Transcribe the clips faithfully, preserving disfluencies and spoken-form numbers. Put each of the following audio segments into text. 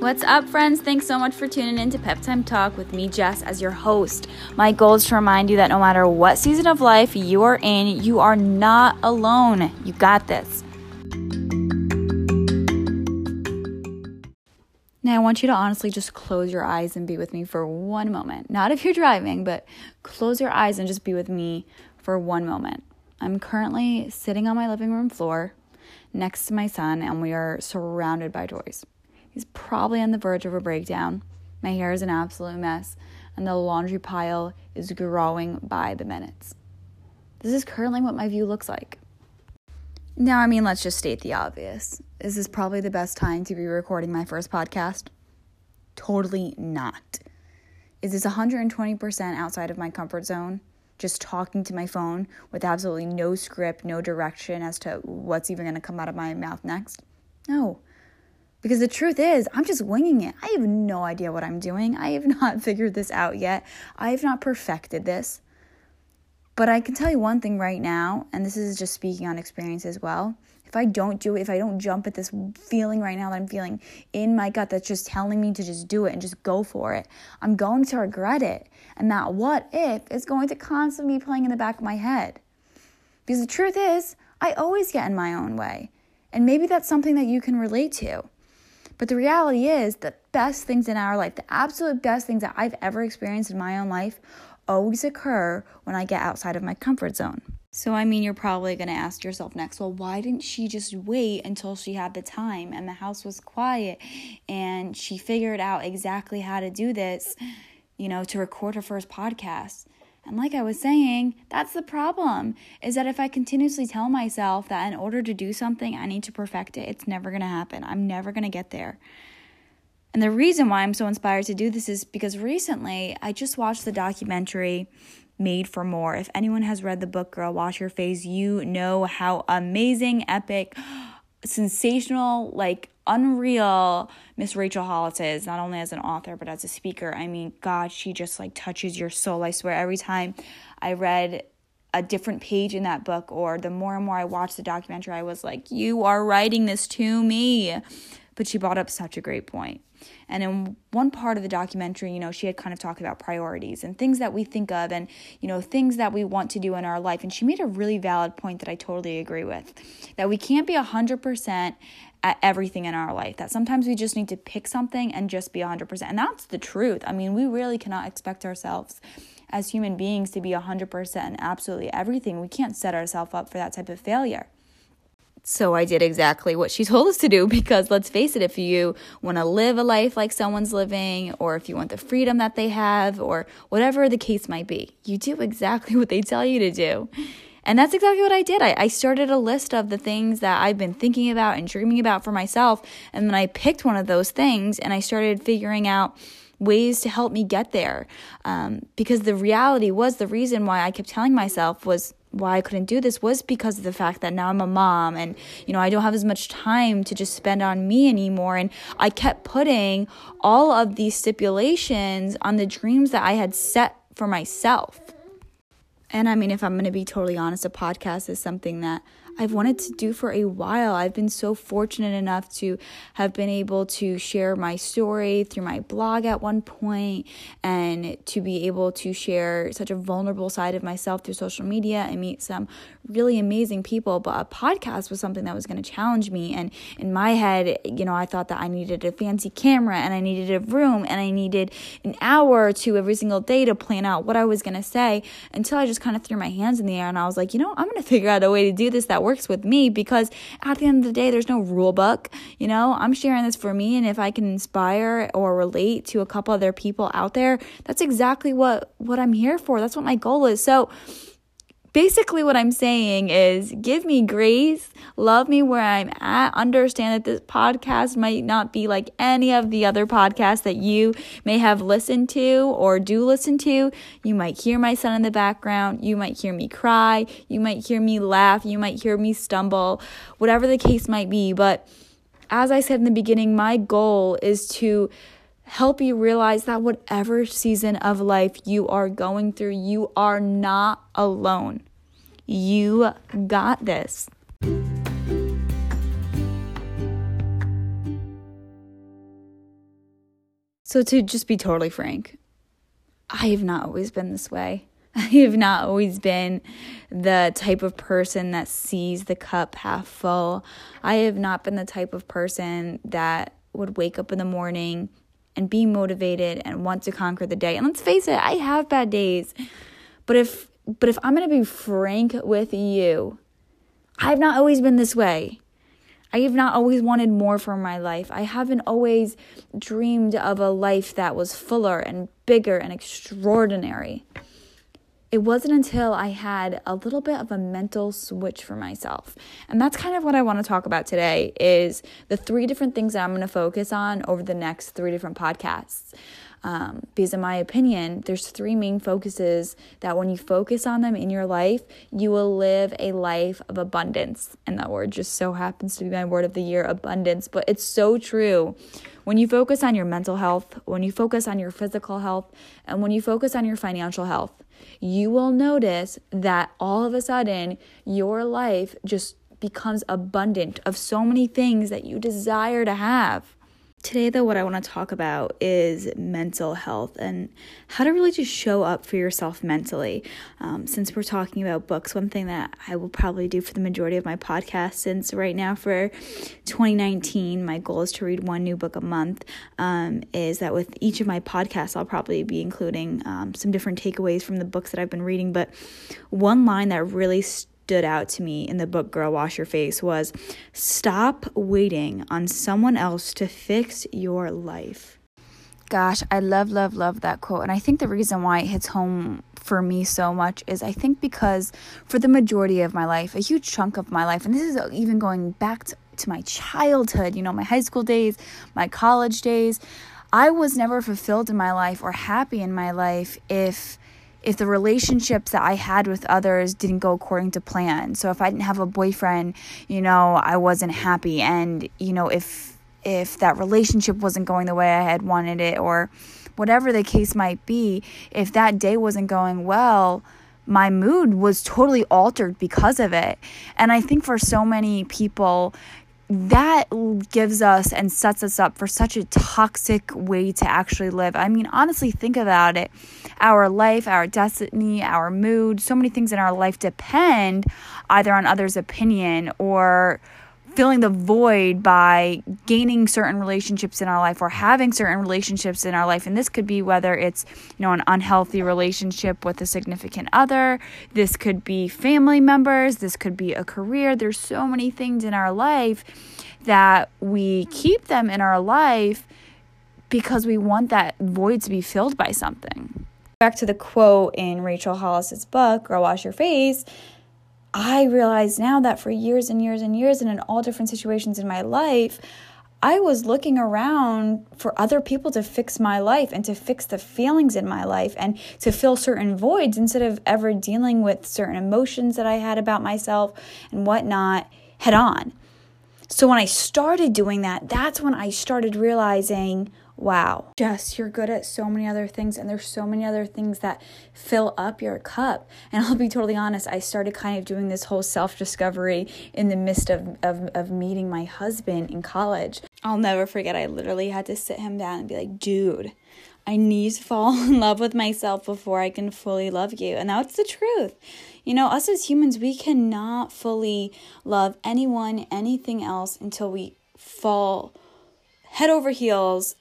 What's up, friends? Thanks so much for tuning in to Pep Time Talk with me, Jess, as your host. My goal is to remind you that no matter what season of life you are in, you are not alone. You got this. Now, I want you to honestly just close your eyes and be with me for one moment. Not if you're driving, but close your eyes and just be with me for one moment. I'm currently sitting on my living room floor next to my son, and we are surrounded by toys. He's probably on the verge of a breakdown. My hair is an absolute mess, and the laundry pile is growing by the minutes. This is currently what my view looks like. Now, I mean, let's just state the obvious. This is probably the best time to be recording my first podcast. Totally not. Is this one hundred twenty percent outside of my comfort zone? Just talking to my phone with absolutely no script, no direction as to what's even going to come out of my mouth next? No. Because the truth is, I'm just winging it. I have no idea what I'm doing. I have not figured this out yet. I have not perfected this. But I can tell you one thing right now, and this is just speaking on experience as well. If I don't do it, if I don't jump at this feeling right now that I'm feeling in my gut that's just telling me to just do it and just go for it, I'm going to regret it. And that what if is going to constantly be playing in the back of my head. Because the truth is, I always get in my own way. And maybe that's something that you can relate to. But the reality is, the best things in our life, the absolute best things that I've ever experienced in my own life always occur when I get outside of my comfort zone. So, I mean, you're probably going to ask yourself next, well, why didn't she just wait until she had the time and the house was quiet and she figured out exactly how to do this, you know, to record her first podcast? And like I was saying, that's the problem, is that if I continuously tell myself that in order to do something, I need to perfect it, it's never going to happen. I'm never going to get there. And the reason why I'm so inspired to do this is because recently I just watched the documentary Made for More. If anyone has read the book, Girl, Wash Your Face, you know how amazing, epic, sensational, like unreal Miss Rachel Hollis is, not only as an author, but as a speaker. I mean, God, she just like touches your soul. I swear every time I read a different page in that book, or the more and more I watched the documentary, I was like, you are writing this to me. But she brought up such a great point. And in one part of the documentary, you know, she had kind of talked about priorities and things that we think of and, you know, things that we want to do in our life. And she made a really valid point that I totally agree with, that we can't be one hundred percent at everything in our life, that sometimes we just need to pick something and just be one hundred percent. And that's the truth. I mean, we really cannot expect ourselves as human beings to be one hundred percent in absolutely everything. We can't set ourselves up for that type of failure. So I did exactly what she told us to do, because let's face it, if you want to live a life like someone's living, or if you want the freedom that they have, or whatever the case might be, you do exactly what they tell you to do. And that's exactly what I did. I, I started a list of the things that I've been thinking about and dreaming about for myself, and then I picked one of those things and I started figuring out ways to help me get there. Um, because the reality was, the reason why I kept telling myself was why I couldn't do this was because of the fact that now I'm a mom and, you know, I don't have as much time to just spend on me anymore. And I kept putting all of these stipulations on the dreams that I had set for myself. And I mean, if I'm going to be totally honest, a podcast is something that I've wanted to do for a while. I've been so fortunate enough to have been able to share my story through my blog at one point, and to be able to share such a vulnerable side of myself through social media and meet some really amazing people. But a podcast was something that was going to challenge me. And in my head, you know, I thought that I needed a fancy camera and I needed a room and I needed an hour or two every single day to plan out what I was going to say, until I just kind of threw my hands in the air and I was like, you know, I'm going to figure out a way to do this that works works with me, because at the end of the day, there's no rule book. You know, I'm sharing this for me, and if I can inspire or relate to a couple other people out there, that's exactly what what I'm here for. That's what my goal is. So basically what I'm saying is, give me grace, love me where I'm at, understand that this podcast might not be like any of the other podcasts that you may have listened to or do listen to. You might hear my son in the background, you might hear me cry, you might hear me laugh, you might hear me stumble, whatever the case might be. But as I said in the beginning, my goal is to help you realize that whatever season of life you are going through, you are not alone. You got this. So to just be totally frank, I have not always been this way. I have not always been the type of person that sees the cup half full. I have not been the type of person that would wake up in the morning and be motivated and want to conquer the day. And let's face it, I have bad days. But if but if I'm going to be frank with you, I have not always been this way. I have not always wanted more from my life. I haven't always dreamed of a life that was fuller and bigger and extraordinary. It wasn't until I had a little bit of a mental switch for myself. And that's kind of what I want to talk about today, is the three different things that I'm going to focus on over the next three different podcasts. Um, because in my opinion, there's three main focuses that when you focus on them in your life, you will live a life of abundance. And that word just so happens to be my word of the year, abundance. But it's so true. When you focus on your mental health, when you focus on your physical health, and when you focus on your financial health, you will notice that all of a sudden your life just becomes abundant of so many things that you desire to have. Today, though, what I want to talk about is mental health and how to really just show up for yourself mentally. Um, since we're talking about books, one thing that I will probably do for the majority of my podcast, since right now for twenty nineteen, my goal is to read one new book a month, um, is that with each of my podcasts, I'll probably be including um, some different takeaways from the books that I've been reading. But one line that really st- stood out to me in the book Girl, Wash Your Face was, stop waiting on someone else to fix your life. Gosh, I love, love, love that quote. And I think the reason why it hits home for me so much is I think because for the majority of my life, a huge chunk of my life, and this is even going back to, to my childhood, you know, my high school days, my college days, I was never fulfilled in my life or happy in my life if If the relationships that I had with others didn't go according to plan. So if I didn't have a boyfriend, you know, I wasn't happy. And, you know, if if that relationship wasn't going the way I had wanted it, or whatever the case might be, if that day wasn't going well, my mood was totally altered because of it. And I think for so many people, that gives us and sets us up for such a toxic way to actually live. I mean, honestly, think about it. Our life, our destiny, our mood, so many things in our life depend either on others' opinion or filling the void by gaining certain relationships in our life or having certain relationships in our life. And this could be whether it's, you know, an unhealthy relationship with a significant other. This could be family members. This could be a career. There's so many things in our life that we keep them in our life because we want that void to be filled by something. Back to the quote in Rachel Hollis's book, Girl, Wash Your Face. I realize now that for years and years and years and in all different situations in my life, I was looking around for other people to fix my life and to fix the feelings in my life and to fill certain voids instead of ever dealing with certain emotions that I had about myself and whatnot head on. So when I started doing that, that's when I started realizing, wow, Jess, you're good at so many other things, and there's so many other things that fill up your cup. And I'll be totally honest, I started kind of doing this whole self-discovery in the midst of, of, of meeting my husband in college. I'll never forget, I literally had to sit him down and be like, dude, I need to fall in love with myself before I can fully love you. And that's the truth. You know, us as humans, we cannot fully love anyone, anything else until we fall head over heels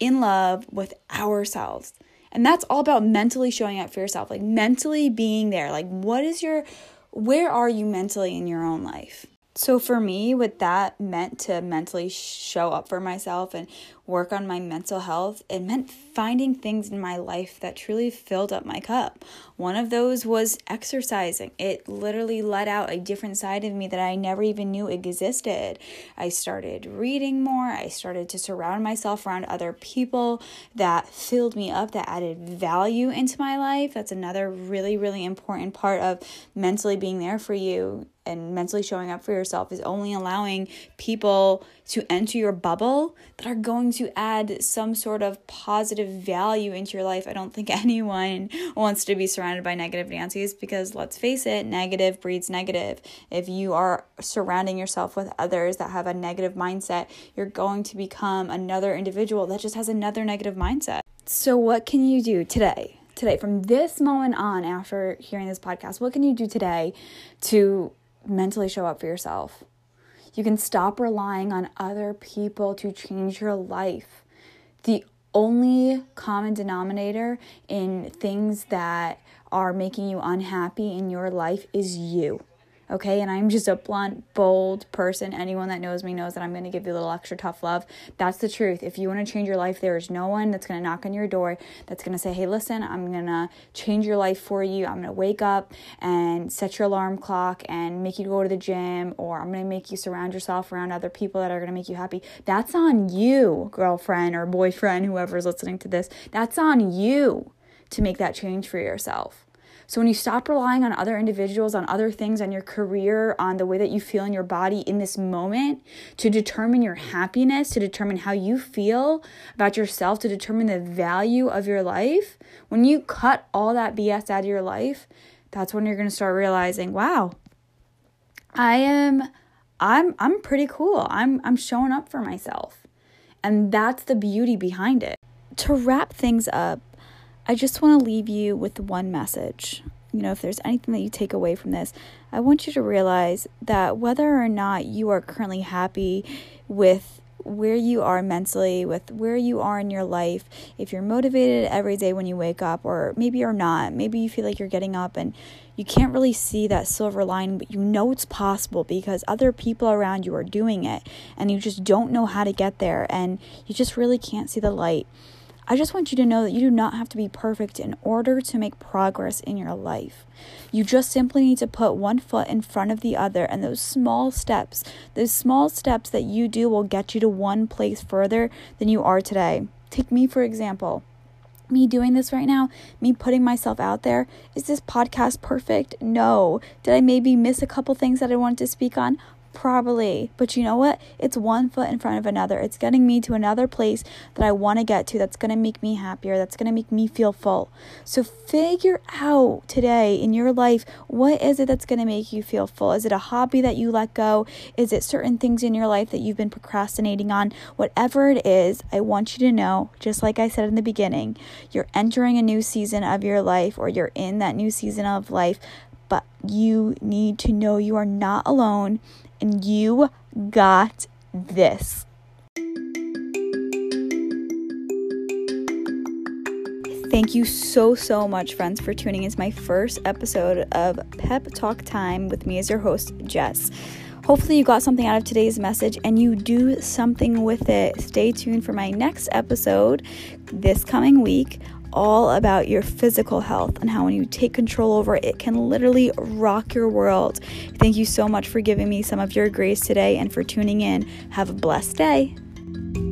in love with ourselves. And that's all about mentally showing up for yourself, like mentally being there. Like, what is your, where are you mentally in your own life? So for me, what that meant to mentally show up for myself and work on my mental health, it meant finding things in my life that truly filled up my cup. One of those was exercising. It literally let out a different side of me that I never even knew existed. I started reading more. I started to surround myself around other people that filled me up, that added value into my life. That's another really, really important part of mentally being there for you. and mentally showing up for yourself is only allowing people to enter your bubble that are going to add some sort of positive value into your life. I don't think anyone wants to be surrounded by negative Nancy's, because let's face it, negative breeds negative. If you are surrounding yourself with others that have a negative mindset, you're going to become another individual that just has another negative mindset. So what can you do today? Today, from this moment on, after hearing this podcast, what can you do today to mentally show up for yourself? You can stop relying on other people to change your life. The only common denominator in things that are making you unhappy in your life is you. Okay, and I'm just a blunt, bold person. Anyone that knows me knows that I'm going to give you a little extra tough love. That's the truth. If you want to change your life, there is no one that's going to knock on your door that's going to say, hey, listen, I'm going to change your life for you. I'm going to wake up and set your alarm clock and make you go to the gym, or I'm going to make you surround yourself around other people that are going to make you happy. That's on you, girlfriend or boyfriend, whoever's listening to this. That's on you to make that change for yourself. So when you stop relying on other individuals, on other things, on your career, on the way that you feel in your body in this moment to determine your happiness, to determine how you feel about yourself, to determine the value of your life, when you cut all that B S out of your life, that's when you're going to start realizing, wow, I am, I'm, I'm pretty cool. I'm, I'm showing up for myself. And that's the beauty behind it. To wrap things up, I just want to leave you with one message. You know, if there's anything that you take away from this, I want you to realize that whether or not you are currently happy with where you are mentally, with where you are in your life, if you're motivated every day when you wake up, or maybe you're not, maybe you feel like you're getting up and you can't really see that silver lining, but you know it's possible because other people around you are doing it and you just don't know how to get there and you just really can't see the light. I just want you to know that you do not have to be perfect in order to make progress in your life. You just simply need to put one foot in front of the other, and those small steps, those small steps that you do will get you to one place further than you are today. Take me, for example. Me doing this right now, me putting myself out there. Is this podcast perfect? No. Did I maybe miss a couple things that I wanted to speak on? Probably, but you know what? It's one foot in front of another. It's getting me to another place that I want to get to, that's going to make me happier, that's going to make me feel full. So figure out today in your life, what is it that's going to make you feel full? Is it a hobby that you let go? Is it certain things in your life that you've been procrastinating on? Whatever it is, I want you to know, just like I said in the beginning, you're entering a new season of your life, or you're in that new season of life, but you need to know you are not alone. And you got this. Thank you so, so much, friends, for tuning in to my first episode of Pep Talk Time with me as your host, Jess. Hopefully you got something out of today's message and you do something with it. Stay tuned for my next episode this coming week, all about your physical health and how when you take control over it, it can literally rock your world. Thank you so much for giving me some of your grace today and for tuning in. Have a blessed day.